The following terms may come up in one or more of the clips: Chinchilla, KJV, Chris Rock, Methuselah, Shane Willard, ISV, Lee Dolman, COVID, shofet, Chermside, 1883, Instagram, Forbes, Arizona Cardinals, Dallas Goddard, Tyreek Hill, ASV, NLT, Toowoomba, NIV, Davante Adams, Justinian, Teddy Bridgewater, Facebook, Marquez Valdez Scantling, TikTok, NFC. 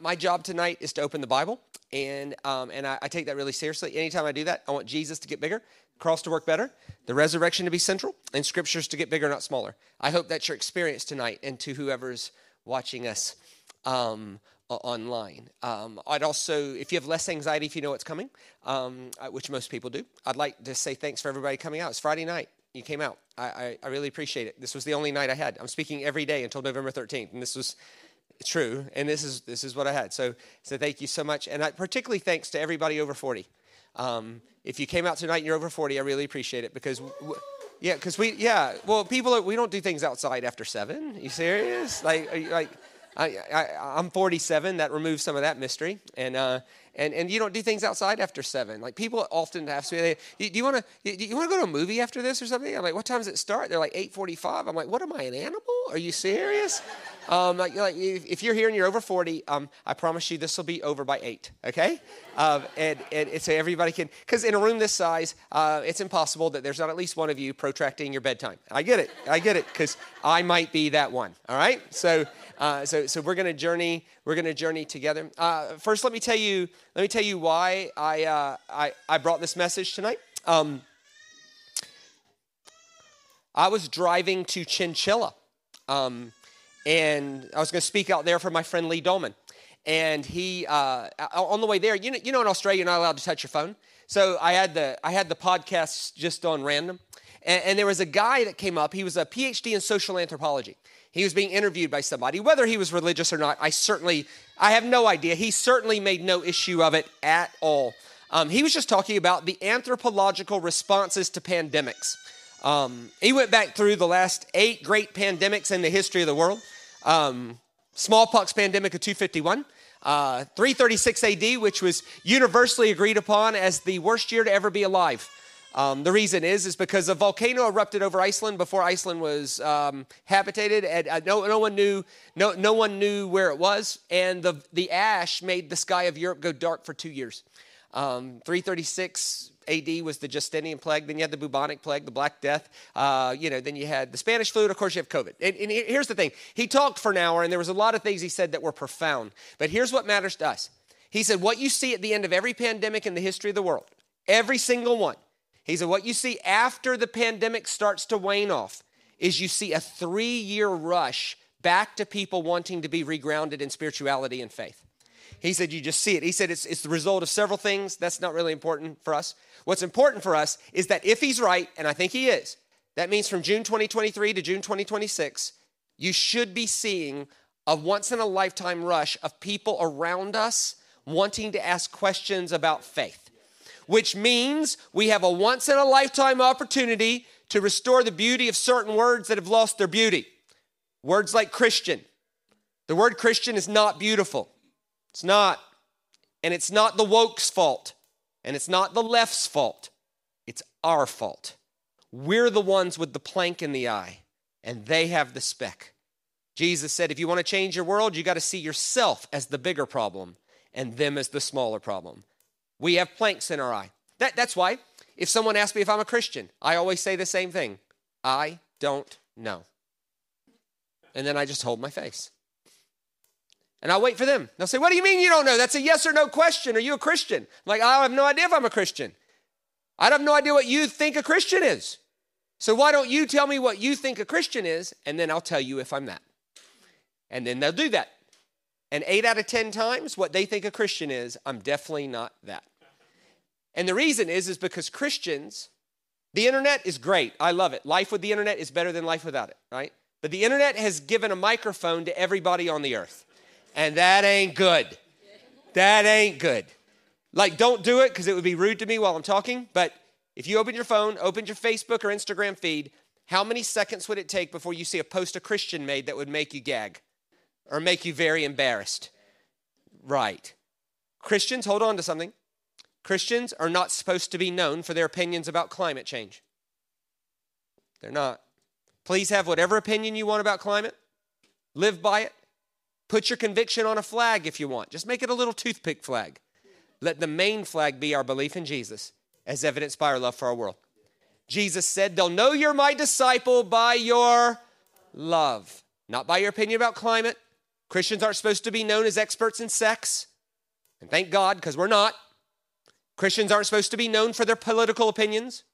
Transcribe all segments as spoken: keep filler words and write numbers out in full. my job tonight is to open the Bible, and um, and I, I take that really seriously. Anytime I do that, I want Jesus to get bigger, cross to work better, the resurrection to be central, and scriptures to get bigger, not smaller. I hope that's your experience tonight, and to whoever's watching us um, online. Um, I'd also, if you have less anxiety, if you know what's coming, um, which most people do, I'd like to say thanks for everybody coming out. It's Friday night. You came out. I, I, I really appreciate it. This was the only night I had. I'm speaking every day until November thirteenth, and this was true, and this is this is what I had. So, so thank you so much, and I, particularly thanks to everybody over forty. Um, if you came out tonight and you're over forty, I really appreciate it because, w- yeah, because we, yeah, well, people, are, we don't do things outside after seven. Are you serious? Like, are you, like, I, I, I'm forty-seven. That removes some of that mystery, and uh, and and you don't do things outside after seven. Like people often have to. They, do you want to? Do you want to go to a movie after this or something? I'm like, what time does it start? They're like eight forty-five. I'm like, what am I, an animal? Are you serious? Um, like, like if you're here and you're over forty, um, I promise you this will be over by eight. Okay, um, and, and and so everybody can, because in a room this size, uh, it's impossible that there's not at least one of you protracting your bedtime. I get it, I get it, because I might be that one. All right, so uh, so so we're gonna journey, we're gonna journey together. Uh, first, let me tell you, let me tell you why I uh, I I brought this message tonight. Um, I was driving to Chinchilla. Um, And I was going to speak out there for my friend Lee Dolman. And he, uh, on the way there, you know, you know, in Australia, you're not allowed to touch your phone. So I had the I had the podcast just on random. And, and there was a guy that came up. He was a P H D in social anthropology. He was being interviewed by somebody. Whether he was religious or not, I certainly, I have no idea. He certainly made no issue of it at all. Um, he was just talking about the anthropological responses to pandemics. Um, he went back through the last eight great pandemics in the history of the world. Um, smallpox pandemic of two fifty-one, uh, three thirty-six A D, which was universally agreed upon as the worst year to ever be alive. Um, the reason is, is because a volcano erupted over Iceland before Iceland was um, habitated, and uh, no, no one knew, no, no one knew where it was, and the the ash made the sky of Europe go dark for two years. Um, three thirty-six A D was the Justinian plague. Then you had the bubonic plague, the Black Death. Uh, you know, then you had the Spanish flu. And of course, you have COVID. And, and here's the thing. He talked for an hour, and there was a lot of things he said that were profound. But here's what matters to us. He said, what you see at the end of every pandemic in the history of the world, every single one, he said, what you see after the pandemic starts to wane off is you see a three-year rush back to people wanting to be regrounded in spirituality and faith. He said, you just see it. He said, it's it's the result of several things. That's not really important for us. What's important for us is that if he's right, and I think he is, that means from June twenty twenty-three to June twenty twenty-six, you should be seeing a once-in-a-lifetime rush of people around us wanting to ask questions about faith, which means we have a once-in-a-lifetime opportunity to restore the beauty of certain words that have lost their beauty. Words like Christian. The word Christian is not beautiful. It's not. And it's not the woke's fault. And it's not the left's fault. It's our fault. We're the ones with the plank in the eye, and they have the speck. Jesus said, if you want to change your world, you got to see yourself as the bigger problem and them as the smaller problem. We have planks in our eye. That, that's why if someone asks me if I'm a Christian, I always say the same thing. I don't know. And then I just hold my face. And I'll wait for them. They'll say, what do you mean you don't know? That's a yes or no question. Are you a Christian? I'm like, I have no idea if I'm a Christian. I have no idea what you think a Christian is. So why don't you tell me what you think a Christian is, and then I'll tell you if I'm that. And then they'll do that. And eight out of ten times, what they think a Christian is, I'm definitely not that. And the reason is, is because Christians, the internet is great. I love it. Life with the internet is better than life without it, right? But the internet has given a microphone to everybody on the earth. And that ain't good. That ain't good. Like, don't do it because it would be rude to me while I'm talking. But if you open your phone, open your Facebook or Instagram feed, how many seconds would it take before you see a post a Christian made that would make you gag or make you very embarrassed? Right. Christians, hold on to something. Christians are not supposed to be known for their opinions about climate change. They're not. Please have whatever opinion you want about climate. Live by it. Put your conviction on a flag if you want. Just make it a little toothpick flag. Let the main flag be our belief in Jesus, as evidenced by our love for our world. Jesus said, they'll know you're my disciple by your love. Not by your opinion about climate, Christians aren't supposed to be known as experts in sex, and thank God, because we're not. Christians aren't supposed to be known for their political opinions.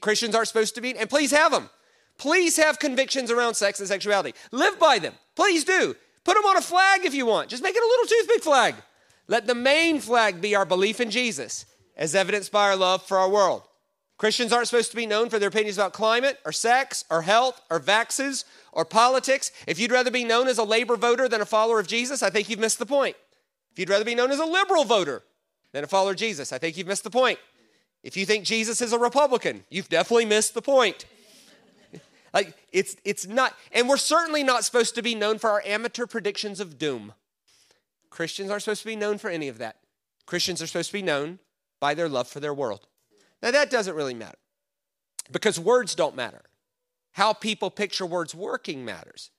Christians aren't supposed to be, and please have them. Please have convictions around sex and sexuality. Live by them. Please do. Put them on a flag if you want. Just make it a little toothpick flag. Let the main flag be our belief in Jesus, as evidenced by our love for our world. Christians aren't supposed to be known for their opinions about climate or sex or health or vaxes or politics. If you'd rather be known as a Labor voter than a follower of Jesus, I think you've missed the point. If you'd rather be known as a liberal voter than a follower of Jesus, I think you've missed the point. If you think Jesus is a Republican, you've definitely missed the point. Like, it's, it's not, and we're certainly not supposed to be known for our amateur predictions of doom. Christians aren't supposed to be known for any of that. Christians are supposed to be known by their love for their world. Now, that doesn't really matter because words don't matter. How people picture words working matters.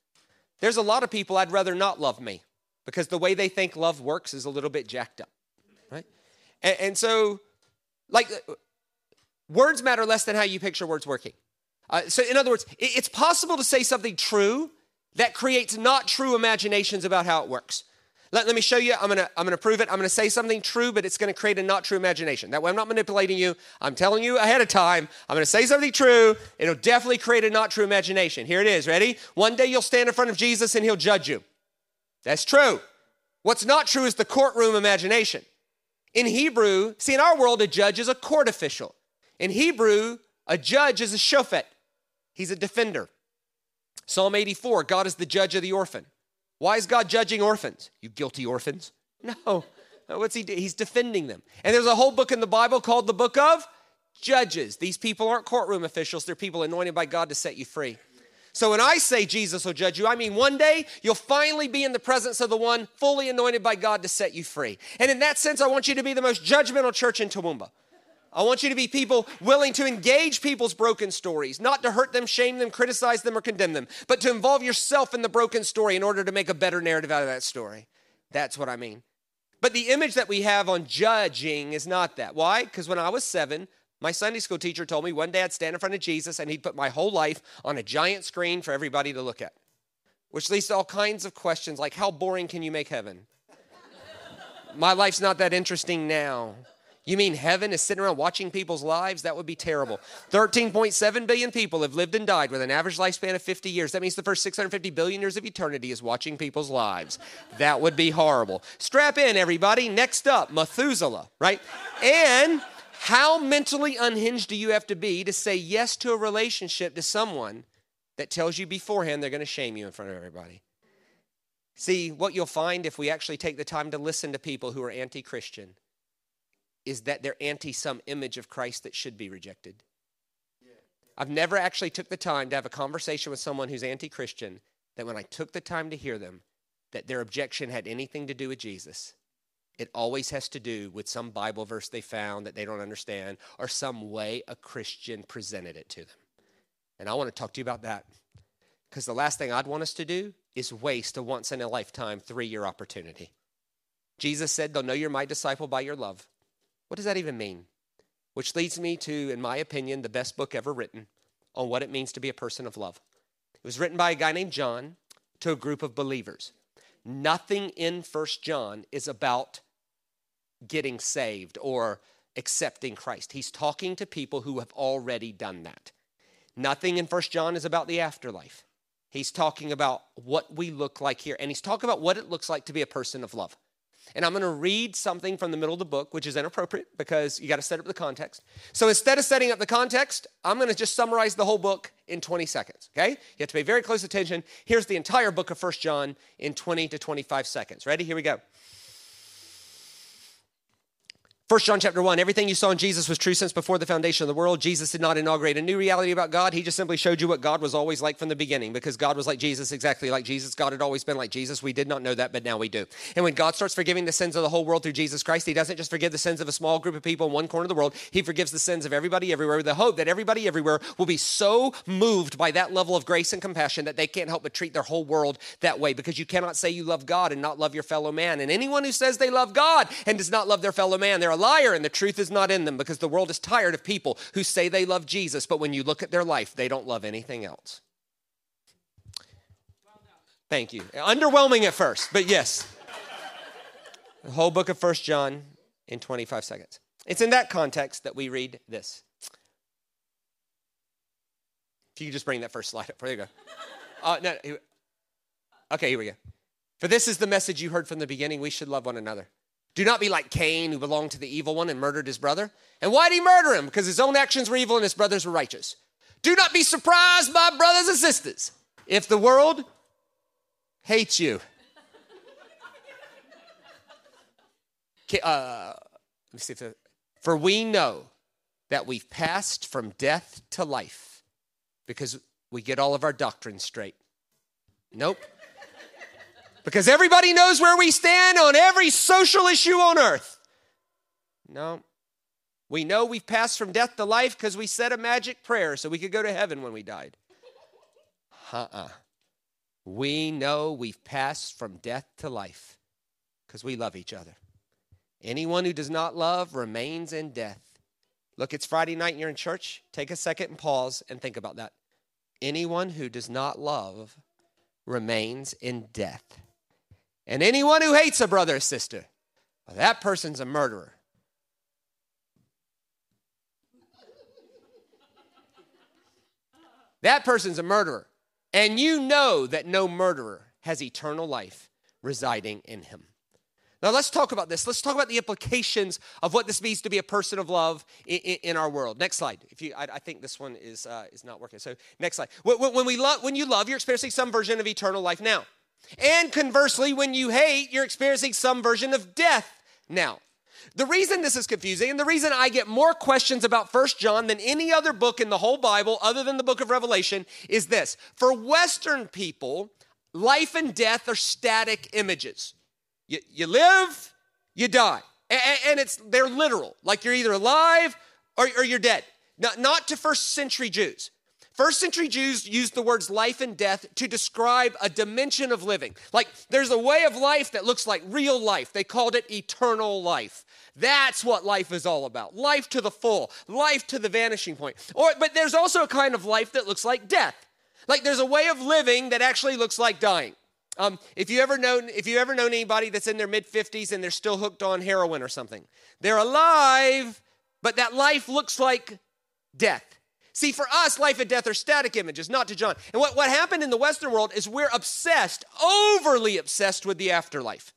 There's a lot of people I'd rather not love me because the way they think love works is a little bit jacked up, right? And, and so, like, words matter less than how you picture words working. Uh, so in other words, it, it's possible to say something true that creates not true imaginations about how it works. Let, let me show you. I'm gonna, I'm gonna prove it. I'm gonna say something true, but it's gonna create a not true imagination. That way I'm not manipulating you. I'm telling you ahead of time. I'm gonna say something true. It'll definitely create a not true imagination. Here it is, ready? One day you'll stand in front of Jesus and he'll judge you. That's true. What's not true is the courtroom imagination. In Hebrew, see, in our world, a judge is a court official. In Hebrew, a judge is a shofet. He's a defender. Psalm eighty-four, God is the judge of the orphan. Why is God judging orphans? You guilty orphans? No. No, what's he do? He's defending them. And there's a whole book in the Bible called the book of Judges. These people aren't courtroom officials. They're people anointed by God to set you free. So when I say Jesus will judge you, I mean one day you'll finally be in the presence of the one fully anointed by God to set you free. And in that sense, I want you to be the most judgmental church in Toowoomba. I want you to be people willing to engage people's broken stories, not to hurt them, shame them, criticize them, or condemn them, but to involve yourself in the broken story in order to make a better narrative out of that story. That's what I mean. But the image that we have on judging is not that. Why? Because when I was seven, my Sunday school teacher told me one day I'd stand in front of Jesus and he'd put my whole life on a giant screen for everybody to look at, which leads to all kinds of questions like, how boring can you make heaven? My life's not that interesting now. You mean heaven is sitting around watching people's lives? That would be terrible. thirteen point seven billion people have lived and died with an average lifespan of fifty years. That means the first six hundred fifty billion years of eternity is watching people's lives. That would be horrible. Strap in, everybody. Next up, Methuselah, right? And how mentally unhinged do you have to be to say yes to a relationship to someone that tells you beforehand they're going to shame you in front of everybody? See, what you'll find if we actually take the time to listen to people who are anti-Christian is that they're anti some image of Christ that should be rejected. Yeah. I've never actually took the time to have a conversation with someone who's anti-Christian that when I took the time to hear them, that their objection had anything to do with Jesus. It always has to do with some Bible verse they found that they don't understand or some way a Christian presented it to them. And I want to talk to you about that because the last thing I'd want us to do is waste a once-in-a-lifetime three-year opportunity. Jesus said, they'll know you're my disciple by your love. What does that even mean? Which leads me to, in my opinion, the best book ever written on what it means to be a person of love. It was written by a guy named John to a group of believers. Nothing in First John is about getting saved or accepting Christ. He's talking to people who have already done that. Nothing in First John is about the afterlife. He's talking about what we look like here, and he's talking about what it looks like to be a person of love. And I'm going to read something from the middle of the book, which is inappropriate because you got to set up the context. So instead of setting up the context, I'm going to just summarize the whole book in twenty seconds, okay? You have to pay very close attention. Here's the entire book of First John in twenty to twenty-five seconds. Ready? Here we go. First John chapter one, everything you saw in Jesus was true since before the foundation of the world. Jesus did not inaugurate a new reality about God. He just simply showed you what God was always like from the beginning because God was like Jesus, exactly like Jesus. God had always been like Jesus. We did not know that, but now we do. And when God starts forgiving the sins of the whole world through Jesus Christ, he doesn't just forgive the sins of a small group of people in one corner of the world. He forgives the sins of everybody everywhere with the hope that everybody everywhere will be so moved by that level of grace and compassion that they can't help but treat their whole world that way because you cannot say you love God and not love your fellow man. And anyone who says they love God and does not love their fellow man, they're a liar and the truth is not in them because the world is tired of people who say they love Jesus, but when you look at their life, they don't love anything else. Thank you. Underwhelming at first, but yes. The whole book of First John in twenty-five seconds. It's in that context that we read this. If you could just bring that first slide up. There you go. Uh, no, no, okay, here we go. For this is the message you heard from the beginning. We should love one another. Do not be like Cain, who belonged to the evil one and murdered his brother. And why did he murder him? Because his own actions were evil and his brothers were righteous. Do not be surprised, my brothers and sisters, if the world hates you. Uh, let me see if the, for we know that we've passed from death to life because we get all of our doctrine straight. Nope. Because everybody knows where we stand on every social issue on earth. No. We know we've passed from death to life because we said a magic prayer so we could go to heaven when we died. Uh-uh. We know we've passed from death to life because we love each other. Anyone who does not love remains in death. Look, it's Friday night and you're in church. Take a second and pause and think about that. Anyone who does not love remains in death. And anyone who hates a brother or sister, well, that person's a murderer. That person's a murderer. And you know that no murderer has eternal life residing in him. Now, let's talk about this. Let's talk about the implications of what this means to be a person of love in, in, in our world. Next slide. If you, I, I think this one is uh, is not working. So next slide. When, when, we love, when you love, you're experiencing some version of eternal life now. And conversely, when you hate, you're experiencing some version of death now. The reason this is confusing and the reason I get more questions about First John than any other book in the whole Bible other than the book of Revelation is this. For Western people, life and death are static images. You, you live, you die. And, and it's they're literal. Like you're either alive or, or you're dead. Not, not to first century Jews. First century Jews used the words life and death to describe a dimension of living. Like there's a way of life that looks like real life. They called it eternal life. That's what life is all about. Life to the full. Life to the vanishing point. Or, but there's also a kind of life that looks like death. Like there's a way of living that actually looks like dying. Um, if you ever known, if you ever known anybody that's in their mid fifties and they're still hooked on heroin or something, they're alive, but that life looks like death. See, for us, life and death are static images, not to John. And what, what happened in the Western world is we're obsessed, overly obsessed with the afterlife.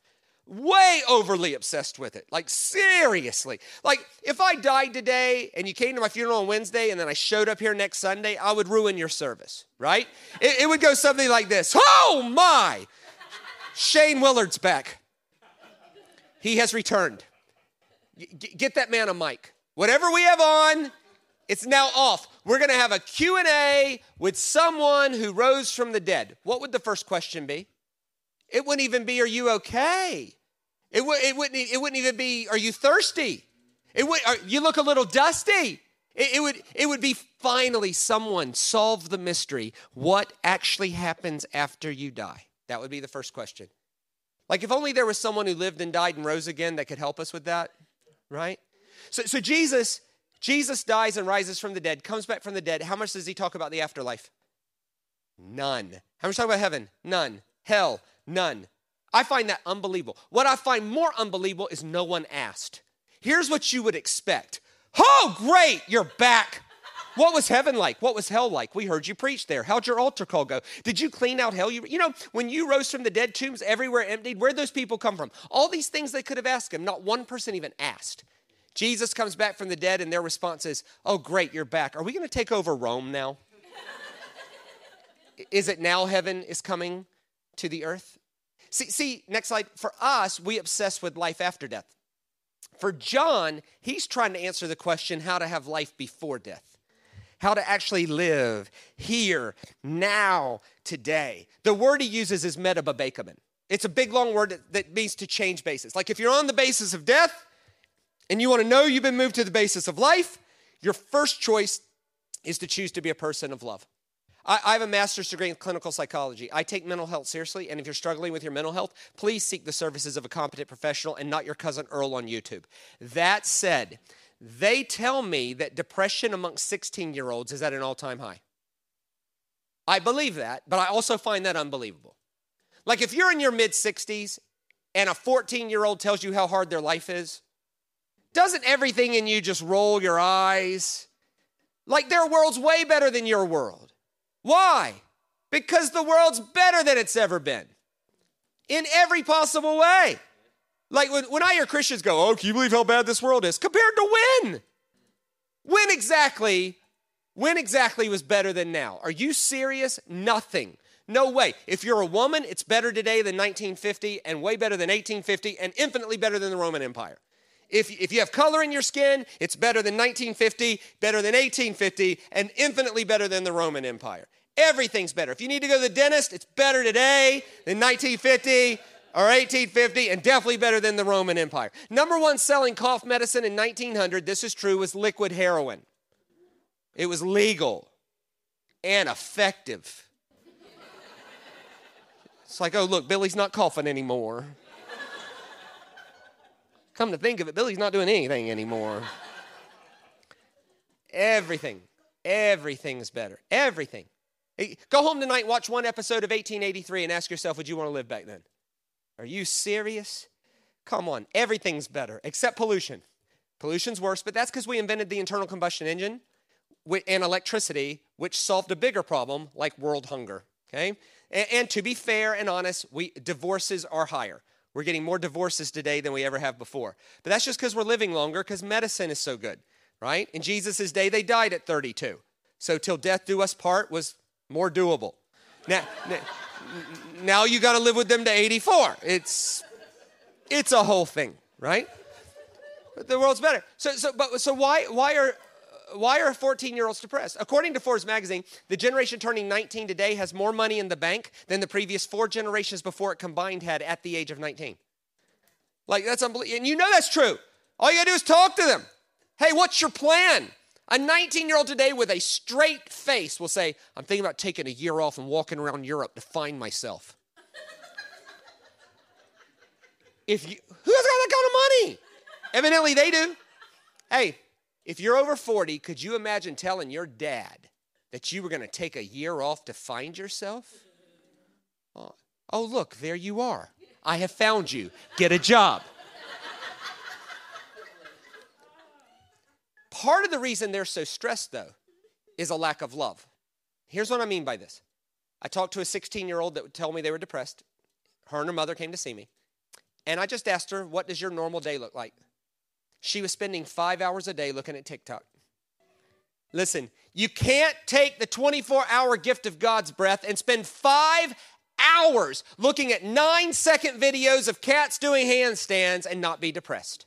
Way overly obsessed with it. Like, seriously. Like, if I died today and you came to my funeral on Wednesday and then I showed up here next Sunday, I would ruin your service, right? It, it would go something like this. Oh, my. Shane Willard's back. He has returned. G- get that man a mic. Whatever we have on, it's now off. We're going to have a Q and A with someone who rose from the dead. What would the first question be? It wouldn't even be, are you okay? It, w- it, wouldn't, it wouldn't even be, are you thirsty? It would, are, you look a little dusty. It, it, would, it would be, finally, someone solve the mystery. What actually happens after you die? That would be the first question. Like if only there was someone who lived and died and rose again that could help us with that, right? So, so Jesus, Jesus dies and rises from the dead, comes back from the dead. How much does he talk about the afterlife? None. How much talk about heaven? None. Hell? None. I find that unbelievable. What I find more unbelievable is no one asked. Here's what you would expect. Oh, great, you're back. What was heaven like? What was hell like? We heard you preach there. How'd your altar call go? Did you clean out hell? You, you know, when you rose from the dead, tombs everywhere emptied, where'd those people come from? All these things they could have asked him. Not one person even asked. Jesus comes back from the dead and their response is, oh, great, you're back. Are we going to take over Rome now? Is it now heaven is coming to the earth? See, see, next slide. For us, we obsess with life after death. For John, he's trying to answer the question how to have life before death, how to actually live here, now, today. The word he uses is metababakemen. It's a big, long word that, that means to change basis. Like if you're on the basis of death and you want to know you've been moved to the basis of life, your first choice is to choose to be a person of love. I have a master's degree in clinical psychology. I take mental health seriously, and if you're struggling with your mental health, please seek the services of a competent professional and not your cousin Earl on YouTube. That said, they tell me that depression amongst sixteen-year-olds is at an all-time high. I believe that, but I also find that unbelievable. Like if you're in your mid sixties and a fourteen-year-old tells you how hard their life is, doesn't everything in you just roll your eyes? Like their world's way better than your world. Why? Because the world's better than it's ever been. In every possible way. Like when, when I hear Christians go, oh, can you believe how bad this world is? Compared to when? When exactly, when exactly was better than now? Are you serious? Nothing. No way. If you're a woman, it's better today than nineteen fifty and way better than eighteen fifty and infinitely better than the Roman Empire. If, if you have color in your skin, it's better than nineteen fifty, better than eighteen fifty, and infinitely better than the Roman Empire. Everything's better. If you need to go to the dentist, it's better today than nineteen fifty or eighteen fifty, and definitely better than the Roman Empire. Number one selling cough medicine in nineteen hundred, this is true, was liquid heroin. It was legal and effective. It's like, oh, look, Billy's not coughing anymore. Come to think of it, Billy's not doing anything anymore. Everything, everything's better. Everything. Hey, go home tonight, watch one episode of eighteen eighty-three and ask yourself, would you want to live back then? Are you serious? Come on, everything's better except pollution. Pollution's worse, but that's because we invented the internal combustion engine and electricity, which solved a bigger problem like world hunger, okay? And, and to be fair and honest, we divorces are higher. We're getting more divorces today than we ever have before. But that's just because we're living longer because medicine is so good, right? In Jesus' day, they died at thirty-two. So till death do us part was more doable. Now, now you got to live with them to eighty-four. It's, it's a whole thing, right? But the world's better. So, so, but, so why, why are, why are fourteen-year-olds depressed? According to Forbes magazine, the generation turning nineteen today has more money in the bank than the previous four generations before it combined had at the age of nineteen. Like, that's unbelievable. And you know that's true. All you gotta do is talk to them. Hey, what's your plan? A nineteen-year-old today with a straight face will say, I'm thinking about taking a year off and walking around Europe to find myself. If you, who has got that kind of money? Evidently they do. Hey, if you're over forty, could you imagine telling your dad that you were going to take a year off to find yourself? Oh, oh, look, there you are. I have found you. Get a job. Part of the reason they're so stressed, though, is a lack of love. Here's what I mean by this. I talked to a sixteen-year-old that would tell me they were depressed. Her and her mother came to see me. And I just asked her, what does your normal day look like? She was spending five hours a day looking at TikTok. Listen, you can't take the twenty-four-hour gift of God's breath and spend five hours looking at nine-second videos of cats doing handstands and not be depressed.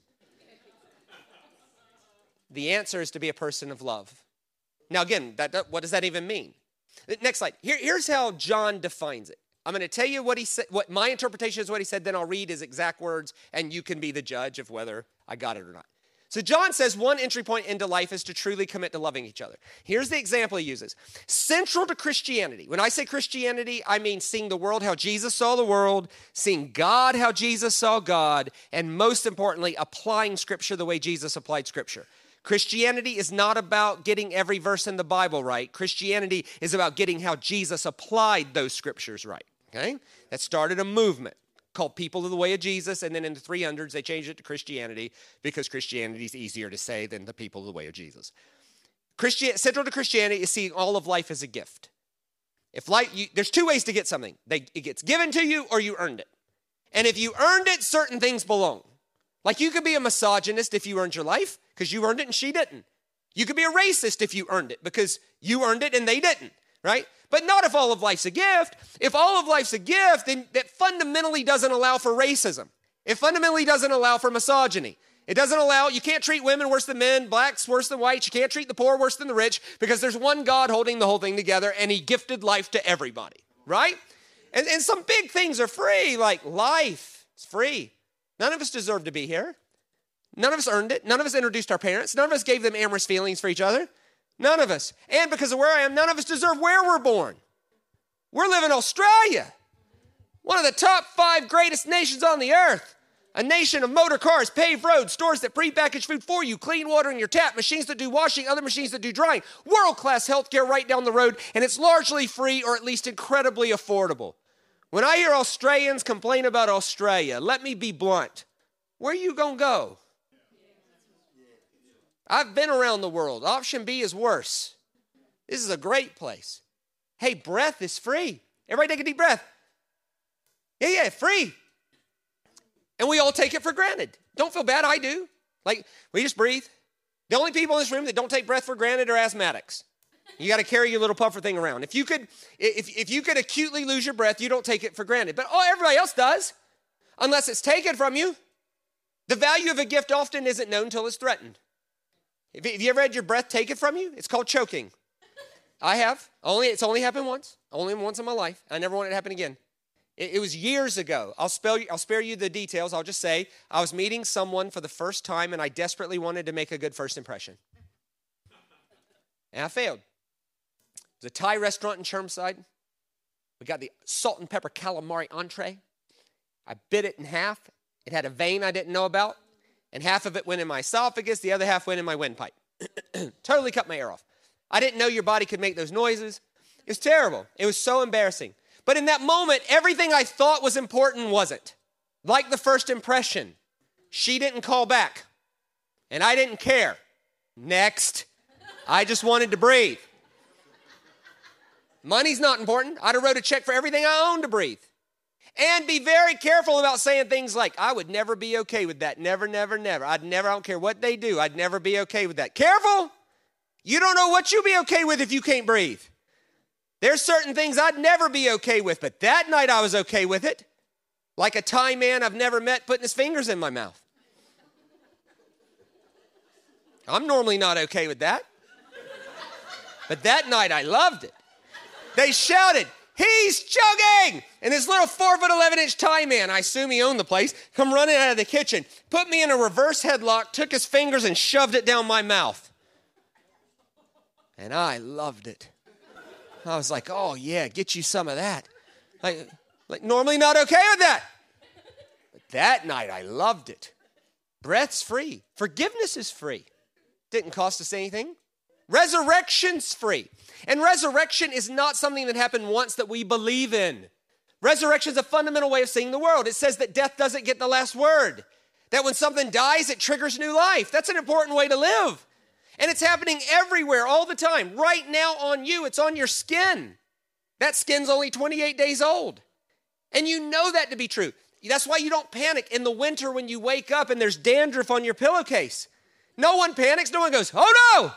The answer is to be a person of love. Now, again, that, what does that even mean? Next slide. Here, here's how John defines it. I'm going to tell you what he said, what my interpretation is what he said, then I'll read his exact words, and you can be the judge of whether I got it or not. So John says one entry point into life is to truly commit to loving each other. Here's the example he uses. Central to Christianity, when I say Christianity, I mean seeing the world how Jesus saw the world, seeing God how Jesus saw God, and most importantly, applying Scripture the way Jesus applied Scripture. Christianity is not about getting every verse in the Bible right. Christianity is about getting how Jesus applied those Scriptures right. Okay, that started a movement called People of the Way of Jesus, and then in the three hundreds, they changed it to Christianity because Christianity is easier to say than the People of the Way of Jesus. Christian, central to Christianity is seeing all of life as a gift. If life, you, there's two ways to get something. They, it gets given to you or you earned it. And if you earned it, certain things belong. Like you could be a misogynist if you earned your life because you earned it and she didn't. You could be a racist if you earned it because you earned it and they didn't, right? But not if all of life's a gift. If all of life's a gift, then that fundamentally doesn't allow for racism. It fundamentally doesn't allow for misogyny. It doesn't allow, you can't treat women worse than men, blacks worse than whites. You can't treat the poor worse than the rich because there's one God holding the whole thing together and he gifted life to everybody, right? And, and some big things are free, like life is free. None of us deserve to be here. None of us earned it. None of us introduced our parents. None of us gave them amorous feelings for each other. None of us. And because of where I am, none of us deserve where we're born. We're living in Australia, one of the top five greatest nations on the earth. A nation of motor cars, paved roads, stores that prepackage food for you, clean water in your tap, machines that do washing, other machines that do drying, world-class healthcare right down the road, and it's largely free or at least incredibly affordable. When I hear Australians complain about Australia, let me be blunt. Where are you going to go? I've been around the world. Option B is worse. This is a great place. Hey, breath is free. Everybody take a deep breath. Yeah, yeah, free. And we all take it for granted. Don't feel bad, I do. Like, we just breathe. The only people in this room that don't take breath for granted are asthmatics. You got to carry your little puffer thing around. If you could, if, if you could acutely lose your breath, you don't take it for granted. But oh, everybody else does, unless it's taken from you. The value of a gift often isn't known until it's threatened. Have you ever had your breath taken from you? It's called choking. I have. Only it's only happened once. Only once in my life. I never want it to happen again. It, it was years ago. I'll spell. You, I'll spare you the details. I'll just say I was meeting someone for the first time, and I desperately wanted to make a good first impression, and I failed. It was a Thai restaurant in Chermside. We got the salt and pepper calamari entree. I bit it in half. It had a vein I didn't know about. And half of it went in my esophagus. The other half went in my windpipe. Totally cut my ear off. I didn't know your body could make those noises. It was terrible. It was so embarrassing. But in that moment, everything I thought was important wasn't. Like the first impression. She didn't call back. And I didn't care. Next. I just wanted to breathe. Money's not important. I'd have wrote a check for everything I own to breathe. And be very careful about saying things like, I would never be okay with that. Never, never, never. I'd never, I don't care what they do. I'd never be okay with that. Careful. You don't know what you'll be okay with if you can't breathe. There's certain things I'd never be okay with, but that night I was okay with it. Like a Thai man I've never met putting his fingers in my mouth. I'm normally not okay with that. But that night I loved it. They shouted, he's chugging! And this little four foot eleven inch Thai man, I assume he owned the place, come running out of the kitchen, put me in a reverse headlock, took his fingers and shoved it down my mouth. And I loved it. I was like, oh yeah, get you some of that. Like, like normally not okay with that. But that night I loved it. Breath's free. Forgiveness is free. Didn't cost us anything. Resurrection's free. And resurrection is not something that happened once that we believe in. Resurrection is a fundamental way of seeing the world. It says that death doesn't get the last word. That when something dies, it triggers new life. That's an important way to live. And it's happening everywhere, all the time. Right now on you, it's on your skin. That skin's only twenty-eight days old. And you know that to be true. That's why you don't panic in the winter when you wake up and there's dandruff on your pillowcase. No one panics. No one goes, oh no!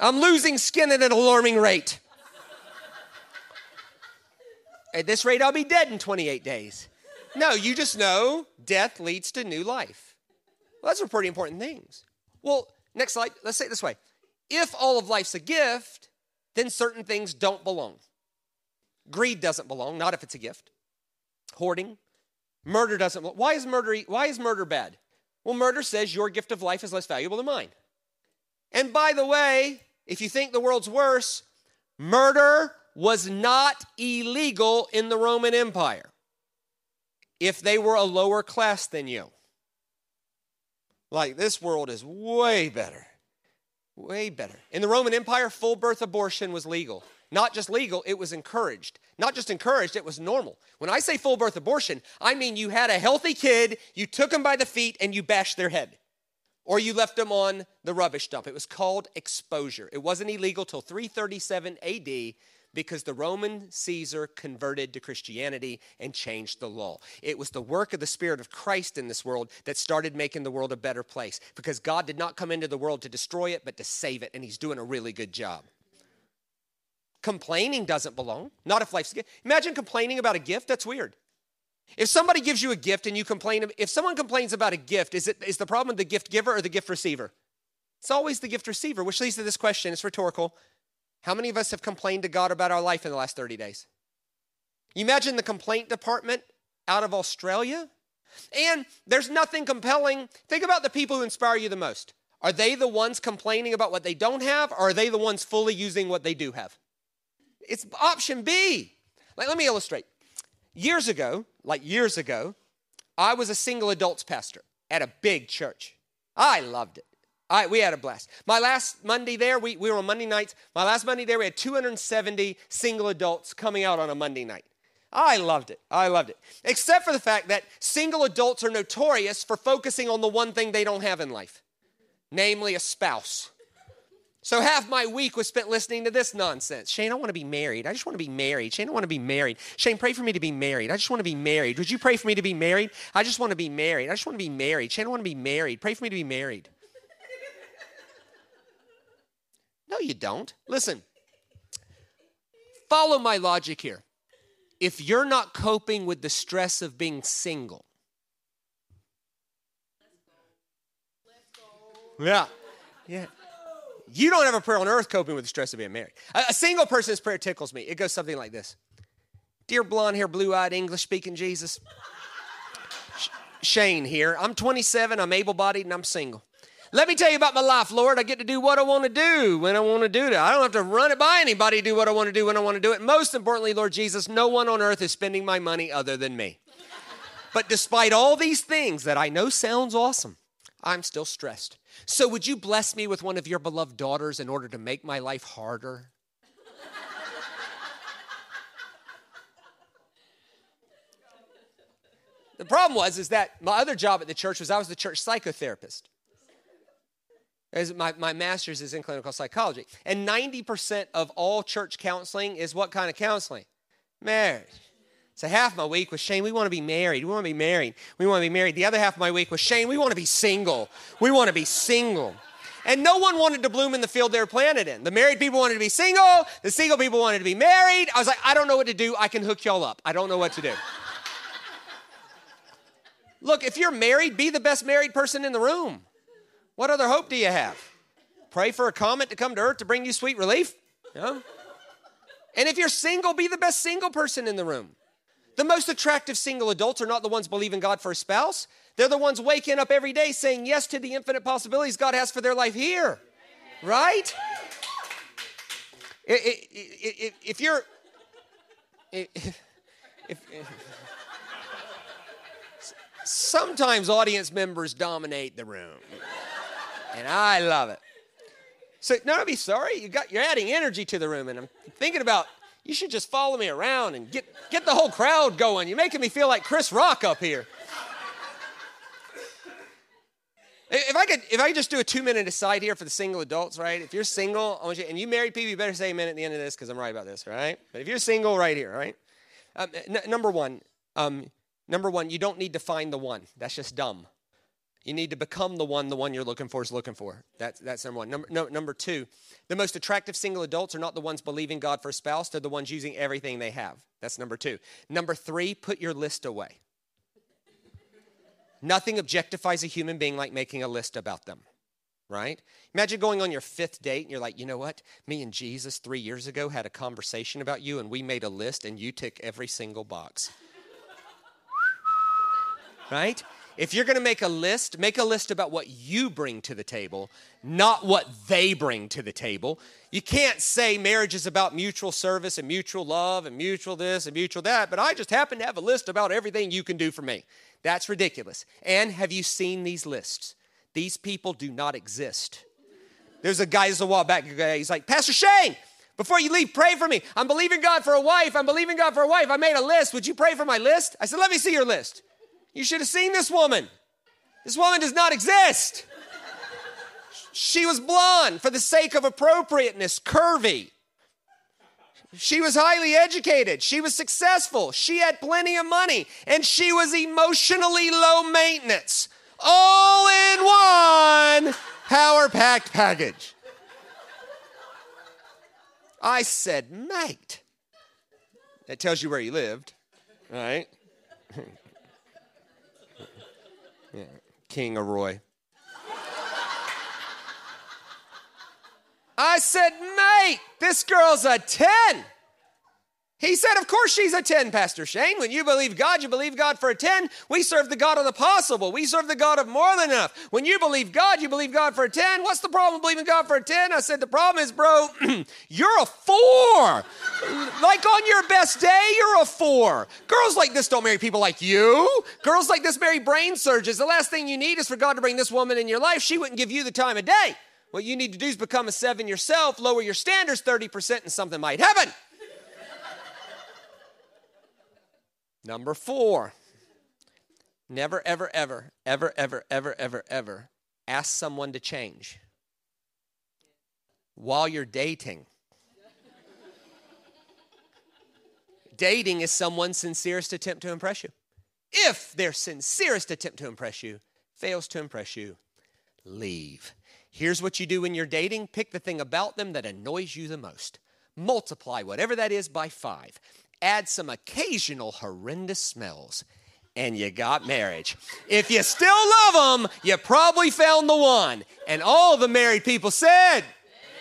I'm losing skin at an alarming rate. At this rate, I'll be dead in twenty-eight days. No, you just know death leads to new life. Well, those are pretty important things. Well, next slide. Let's say it this way. If all of life's a gift, then certain things don't belong. Greed doesn't belong, not if it's a gift. Hoarding. Murder doesn't belong. Why is murder, why is murder bad? Well, murder says your gift of life is less valuable than mine. And by the way, if you think the world's worse, murder was not illegal in the Roman Empire if they were a lower class than you. Like, this world is way better, way better. In the Roman Empire, full birth abortion was legal. Not just legal, it was encouraged. Not just encouraged, it was normal. When I say full birth abortion, I mean you had a healthy kid, you took him by the feet, and you bashed their head. Or you left them on the rubbish dump. It was called exposure. It wasn't illegal till three thirty-seven A D because the Roman Caesar converted to Christianity and changed the law. It was the work of the Spirit of Christ in this world that started making the world a better place because God did not come into the world to destroy it but to save it, and he's doing a really good job. Complaining doesn't belong, not if life's a gift. Imagine complaining about a gift. That's weird. If somebody gives you a gift and you complain, if someone complains about a gift, is it is the problem the gift giver or the gift receiver? It's always the gift receiver, which leads to this question. It's rhetorical. How many of us have complained to God about our life in the last thirty days? You imagine the complaint department out of Australia? And there's nothing compelling. Think about the people who inspire you the most. Are they the ones complaining about what they don't have, or are they the ones fully using what they do have? It's option B. Like, let me illustrate. Years ago, like years ago, I was a single adults pastor at a big church. I loved it. I, we had a blast. My last Monday there, we, we were on Monday nights. My last Monday there, we had two hundred seventy single adults coming out on a Monday night. I loved it. I loved it. Except for the fact that single adults are notorious for focusing on the one thing they don't have in life, namely a spouse. So half my week was spent listening to this nonsense. Shane, I want to be married. I just want to be married. Shane, I want to be married. Shane, pray for me to be married. I just want to be married. Would you pray for me to be married? I just want to be married. I just want to be married. Shane, I want to be married. Pray for me to be married. No, you don't. Listen, follow my logic here. If you're not coping with the stress of being single. Let's go. Let's go. Yeah, yeah. You don't have a prayer on earth coping with the stress of being married. A, a single person's prayer tickles me. It goes something like this. Dear blonde hair, blue-eyed, English-speaking Jesus. Sh- Shane here. I'm twenty-seven, I'm able-bodied, and I'm single. Let me tell you about my life, Lord. I get to do what I want to do when I want to do it. I don't have to run it by anybody to do what I want to do when I want to do it. Most importantly, Lord Jesus, no one on earth is spending my money other than me. But despite all these things that I know sounds awesome, I'm still stressed. So would you bless me with one of your beloved daughters in order to make my life harder? The problem was is that my other job at the church was I was the church psychotherapist. As my, my master's is in clinical psychology. And ninety percent of all church counseling is what kind of counseling? Marriage. So half my week was, Shane, we want to be married. We want to be married. We want to be married. The other half of my week was, Shane, we want to be single. We want to be single. And no one wanted to bloom in the field they were planted in. The married people wanted to be single. The single people wanted to be married. I was like, I don't know what to do. I can hook y'all up. I don't know what to do. Look, if you're married, be the best married person in the room. What other hope do you have? Pray for a comet to come to earth to bring you sweet relief? No? And if you're single, be the best single person in the room. The most attractive single adults are not the ones believing God for a spouse. They're the ones waking up every day saying yes to the infinite possibilities God has for their life here. Amen. Right? It, it, it, it, if you're... It, if, if, sometimes audience members dominate the room. And I love it. So, no, don't be sorry. You got, you're adding energy to the room. And I'm thinking about... You should just follow me around and get, get the whole crowd going. You're making me feel like Chris Rock up here. If I could if I could just do a two-minute aside here for the single adults, right? If you're single, I want you, and you married people, you better say amen at the end of this because I'm right about this, right? But if you're single, right here, right? Um, n- number one, um, number one, you don't need to find the one. That's just dumb. You need to become the one the one you're looking for is looking for. That's, that's number one. Number, no, number two, the most attractive single adults are not the ones believing God for a spouse. They're the ones using everything they have. That's number two. Number three, put your list away. Nothing objectifies a human being like making a list about them, right? Imagine going on your fifth date and you're like, you know what? Me and Jesus three years ago had a conversation about you and we made a list and you tick every single box, right? If you're going to make a list, make a list about what you bring to the table, not what they bring to the table. You can't say marriage is about mutual service and mutual love and mutual this and mutual that, but I just happen to have a list about everything you can do for me. That's ridiculous. And have you seen these lists? These people do not exist. There's a guy, this is a while back, he's like, Pastor Shane, before you leave, pray for me. I'm believing God for a wife. I'm believing God for a wife. I made a list. Would you pray for my list? I said, let me see your list. You should have seen this woman. This woman does not exist. She was blonde for the sake of appropriateness, curvy. She was highly educated. She was successful. She had plenty of money. And she was emotionally low maintenance. All in one power-packed package. I said, mate. That tells you where you lived, right? Yeah, King Arroy. I said, mate, this girl's a ten. He said, of course she's a ten, Pastor Shane. When you believe God, you believe God for a ten. We serve the God of the possible. We serve the God of more than enough. When you believe God, you believe God for a ten. What's the problem with believing God for a ten? I said, the problem is, bro, you're a four. Like on your best day, you're a four. Girls like this don't marry people like you. Girls like this marry brain surgeons. The last thing you need is for God to bring this woman in your life. She wouldn't give you the time of day. What you need to do is become a seven yourself, lower your standards thirty percent, and something might happen. Number four, never, ever, ever, ever, ever, ever, ever, ever ask someone to change while you're dating. Dating is someone's sincerest attempt to impress you. If their sincerest attempt to impress you fails to impress you, leave. Here's what you do when you're dating. Pick the thing about them that annoys you the most. Multiply whatever that is by five. Add some occasional horrendous smells, and you got marriage. If you still love them, you probably found the one. And all the married people said,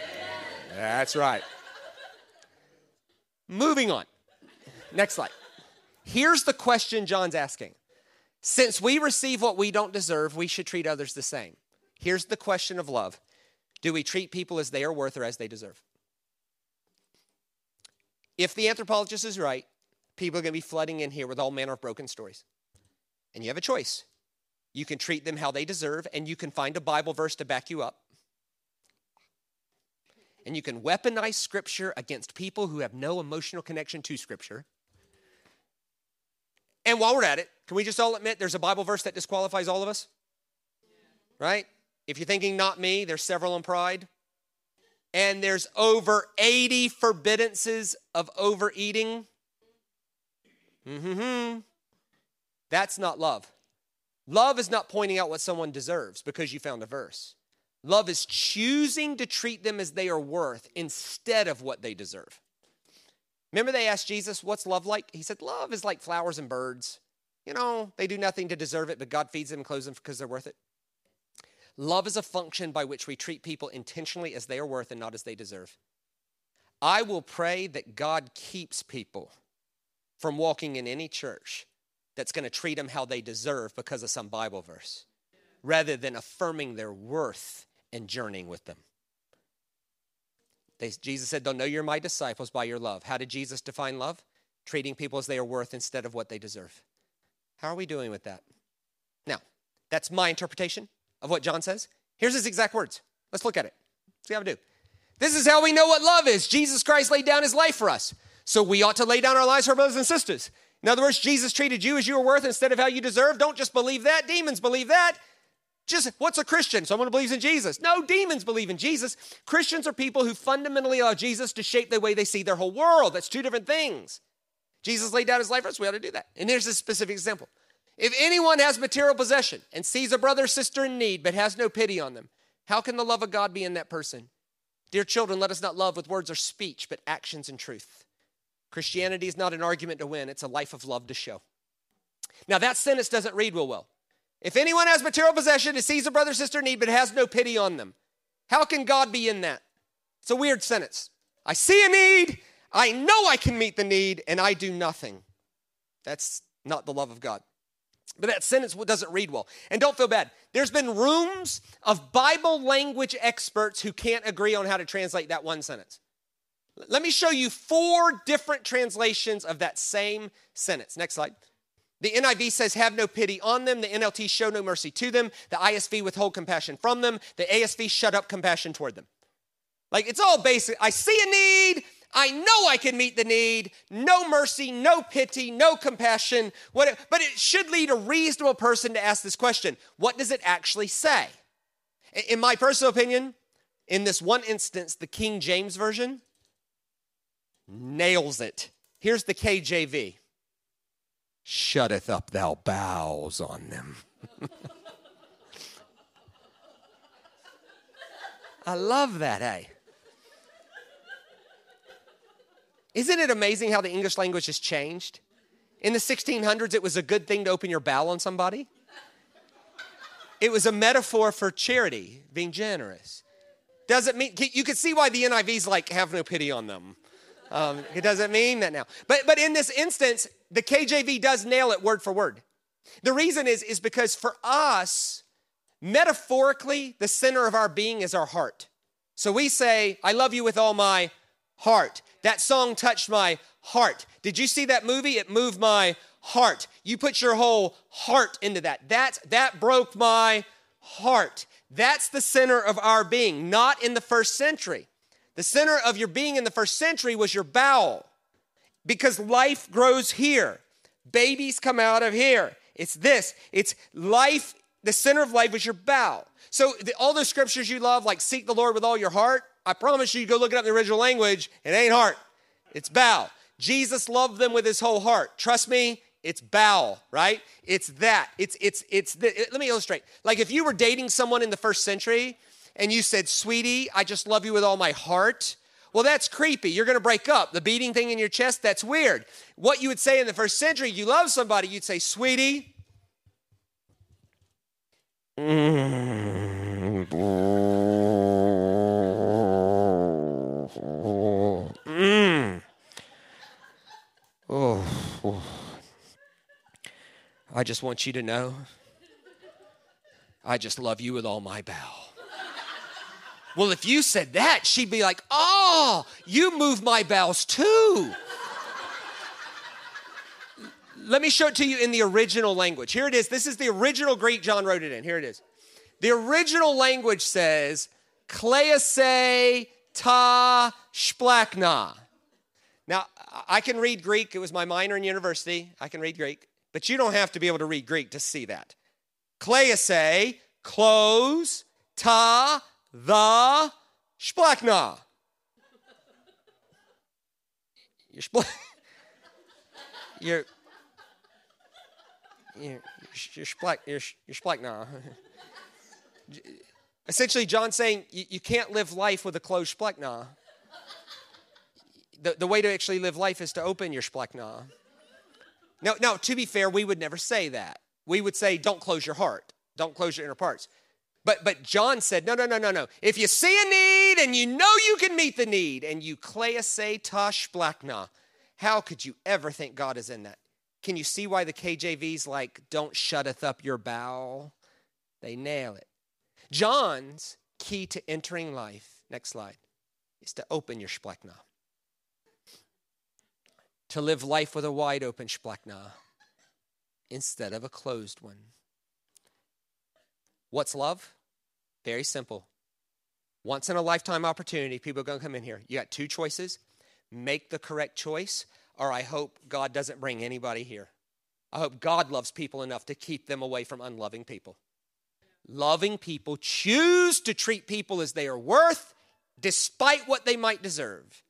amen. That's right. Moving on. Next slide. Here's the question John's asking. Since we receive what we don't deserve, we should treat others the same. Here's the question of love. Do we treat people as they are worth or as they deserve? If the anthropologist is right, people are going to be flooding in here with all manner of broken stories. And you have a choice. You can treat them how they deserve, and you can find a Bible verse to back you up. And you can weaponize Scripture against people who have no emotional connection to Scripture. And while we're at it, can we just all admit there's a Bible verse that disqualifies all of us? Yeah. Right? If you're thinking not me, there's several on pride. And there's over eighty forbiddances of overeating. Mm-hmm-hmm. That's not love. Love is not pointing out what someone deserves because you found a verse. Love is choosing to treat them as they are worth instead of what they deserve. Remember they asked Jesus, what's love like? He said, love is like flowers and birds. You know, they do nothing to deserve it, but God feeds them and clothes them because they're worth it. Love is a function by which we treat people intentionally as they are worth and not as they deserve. I will pray that God keeps people from walking in any church that's going to treat them how they deserve because of some Bible verse, rather than affirming their worth and journeying with them. They, Jesus said, they'll know you're my disciples by your love. How did Jesus define love? Treating people as they are worth instead of what they deserve. How are we doing with that? Now, that's my interpretation of what John says. Here's his exact words. Let's look at it. See how we do. This is how we know what love is. Jesus Christ laid down his life for us. So we ought to lay down our lives for our brothers and sisters. In other words, Jesus treated you as you were worth instead of how you deserve. Don't just believe that. Demons believe that. Just, what's a Christian? Someone who believes in Jesus. No, demons believe in Jesus. Christians are people who fundamentally allow Jesus to shape the way they see their whole world. That's two different things. Jesus laid down his life for us. We ought to do that. And here's a specific example. If anyone has material possession and sees a brother or sister in need but has no pity on them, how can the love of God be in that person? Dear children, let us not love with words or speech, but actions and truth. Christianity is not an argument to win. It's a life of love to show. Now, that sentence doesn't read real well. If anyone has material possession and sees a brother or sister in need but has no pity on them, how can God be in that? It's a weird sentence. I see a need, I know I can meet the need, and I do nothing. That's not the love of God. But that sentence doesn't read well. And don't feel bad. There's been rooms of Bible language experts who can't agree on how to translate that one sentence. Let me show you four different translations of that same sentence. Next slide. The N I V says, have no pity on them. The N L T, show no mercy to them. The I S V, withhold compassion from them. The A S V, shut up compassion toward them. Like, it's all basic. I see a need. I know I can meet the need. No mercy, no pity, no compassion. What, but it should lead a reasonable person to ask this question. What does it actually say? In my personal opinion, in this one instance, the King James Version nails it. Here's the K J V. Shutteth up thou bowels on them. I love that, eh? Isn't it amazing how the English language has changed? In the sixteen hundreds, it was a good thing to open your bowel on somebody. It was a metaphor for charity, being generous. Doesn't mean, you can see why the N I V's like, have no pity on them. Um, it doesn't mean that now. But but in this instance, the K J V does nail it word for word. The reason is, is because for us, metaphorically, the center of our being is our heart. So we say, I love you with all my heart. That song touched my heart. Did you see that movie? It moved my heart. You put your whole heart into that. That, that broke my heart. That's the center of our being, not in the first century. The center of your being in the first century was your bowel, because life grows here. Babies come out of here. It's this. It's life. The center of life is your bowel. So the, all those scriptures you love, like seek the Lord with all your heart, I promise you, you go look it up in the original language, it ain't heart. It's bowel. Jesus loved them with his whole heart. Trust me, it's bowel, right? It's that. It's, it's, it's, the, it, let me illustrate. Like if you were dating someone in the first century and you said, sweetie, I just love you with all my heart. Well, that's creepy. You're going to break up. The beating thing in your chest, that's weird. What you would say in the first century, you love somebody, you'd say, sweetie. Mm. Oh, oh, I just want you to know, I just love you with all my bowel. Well, if you said that, she'd be like, oh, you move my bowels too. Let me show it to you in the original language. Here it is. This is the original Greek John wrote it in. Here it is. The original language says, klease ta splachna. Now, I can read Greek. It was my minor in university. I can read Greek. But you don't have to be able to read Greek to see that. Klease, close, ta, the, splachna. You're splach... You're... You're, you're, splach, you're, you're splachna. Essentially, John's saying you, you can't live life with a closed splachna. The, the way to actually live life is to open your splachna. Now, now, to be fair, we would never say that. We would say, don't close your heart. Don't close your inner parts. But, but John said, no, no, no, no, no. If you see a need and you know you can meet the need and you klease ta splachna, how could you ever think God is in that? Can you see why the K J V's like, don't shutteth up your bowel? They nail it. John's key to entering life, next slide, is to open your splachna. To live life with a wide open splachna instead of a closed one. What's love? Very simple. Once in a lifetime opportunity, people are going to come in here. You got two choices. Make the correct choice. Or I hope God doesn't bring anybody here. I hope God loves people enough to keep them away from unloving people. Loving people choose to treat people as they are worth, despite what they might deserve.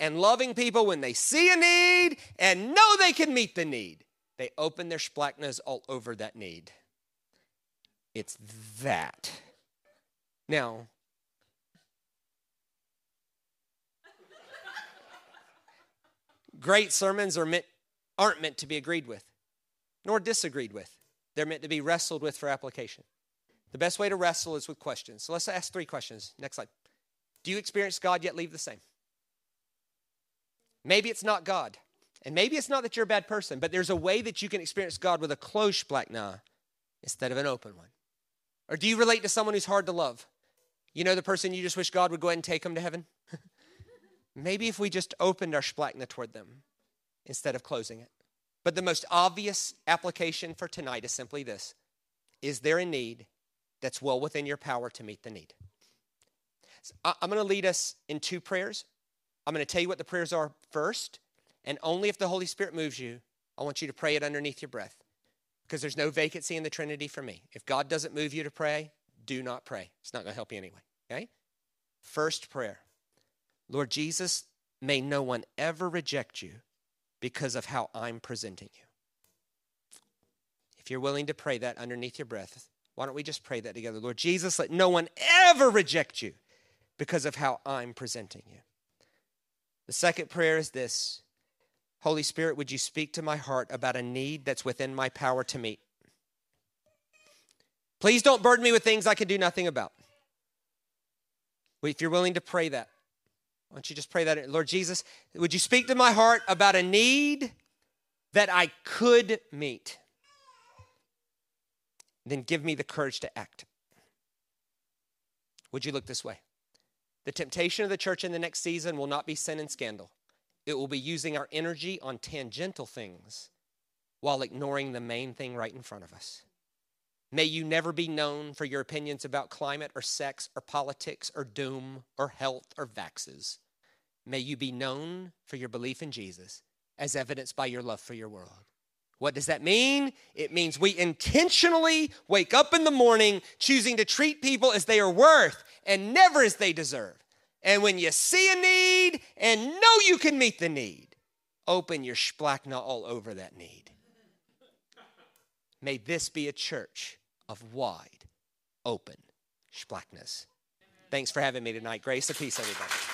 And loving people, when they see a need and know they can meet the need, they open their splachnas all over that need. It's that. Now, great sermons are meant, aren't meant to be agreed with, nor disagreed with. They're meant to be wrestled with for application. The best way to wrestle is with questions. So let's ask three questions. Next slide. Do you experience God yet leave the same? Maybe it's not God. And maybe it's not that you're a bad person, but there's a way that you can experience God with a closed splachna instead of an open one. Or do you relate to someone who's hard to love? You know the person you just wish God would go ahead and take them to heaven? Maybe if we just opened our splachna toward them instead of closing it. But the most obvious application for tonight is simply this. Is there a need that's well within your power to meet the need? So I'm going to lead us in two prayers. I'm going to tell you what the prayers are first. And only if the Holy Spirit moves you, I want you to pray it underneath your breath. Because there's no vacancy in the Trinity for me. If God doesn't move you to pray, do not pray. It's not going to help you anyway. Okay? First prayer. Lord Jesus, may no one ever reject you because of how I'm presenting you. If you're willing to pray that underneath your breath, why don't we just pray that together? Lord Jesus, let no one ever reject you because of how I'm presenting you. The second prayer is this. Holy Spirit, would you speak to my heart about a need that's within my power to meet? Please don't burden me with things I can do nothing about. If you're willing to pray that, why don't you just pray that? Lord Jesus, would you speak to my heart about a need that I could meet? Then give me the courage to act. Would you look this way? The temptation of the church in the next season will not be sin and scandal. It will be using our energy on tangential things while ignoring the main thing right in front of us. May you never be known for your opinions about climate or sex or politics or doom or health or vaxes. May you be known for your belief in Jesus, as evidenced by your love for your world. What does that mean? It means we intentionally wake up in the morning choosing to treat people as they are worth and never as they deserve. And when you see a need and know you can meet the need, open your splachna all over that need. May this be a church of wide, open splachnas. Thanks for having me tonight. Grace and peace, everybody.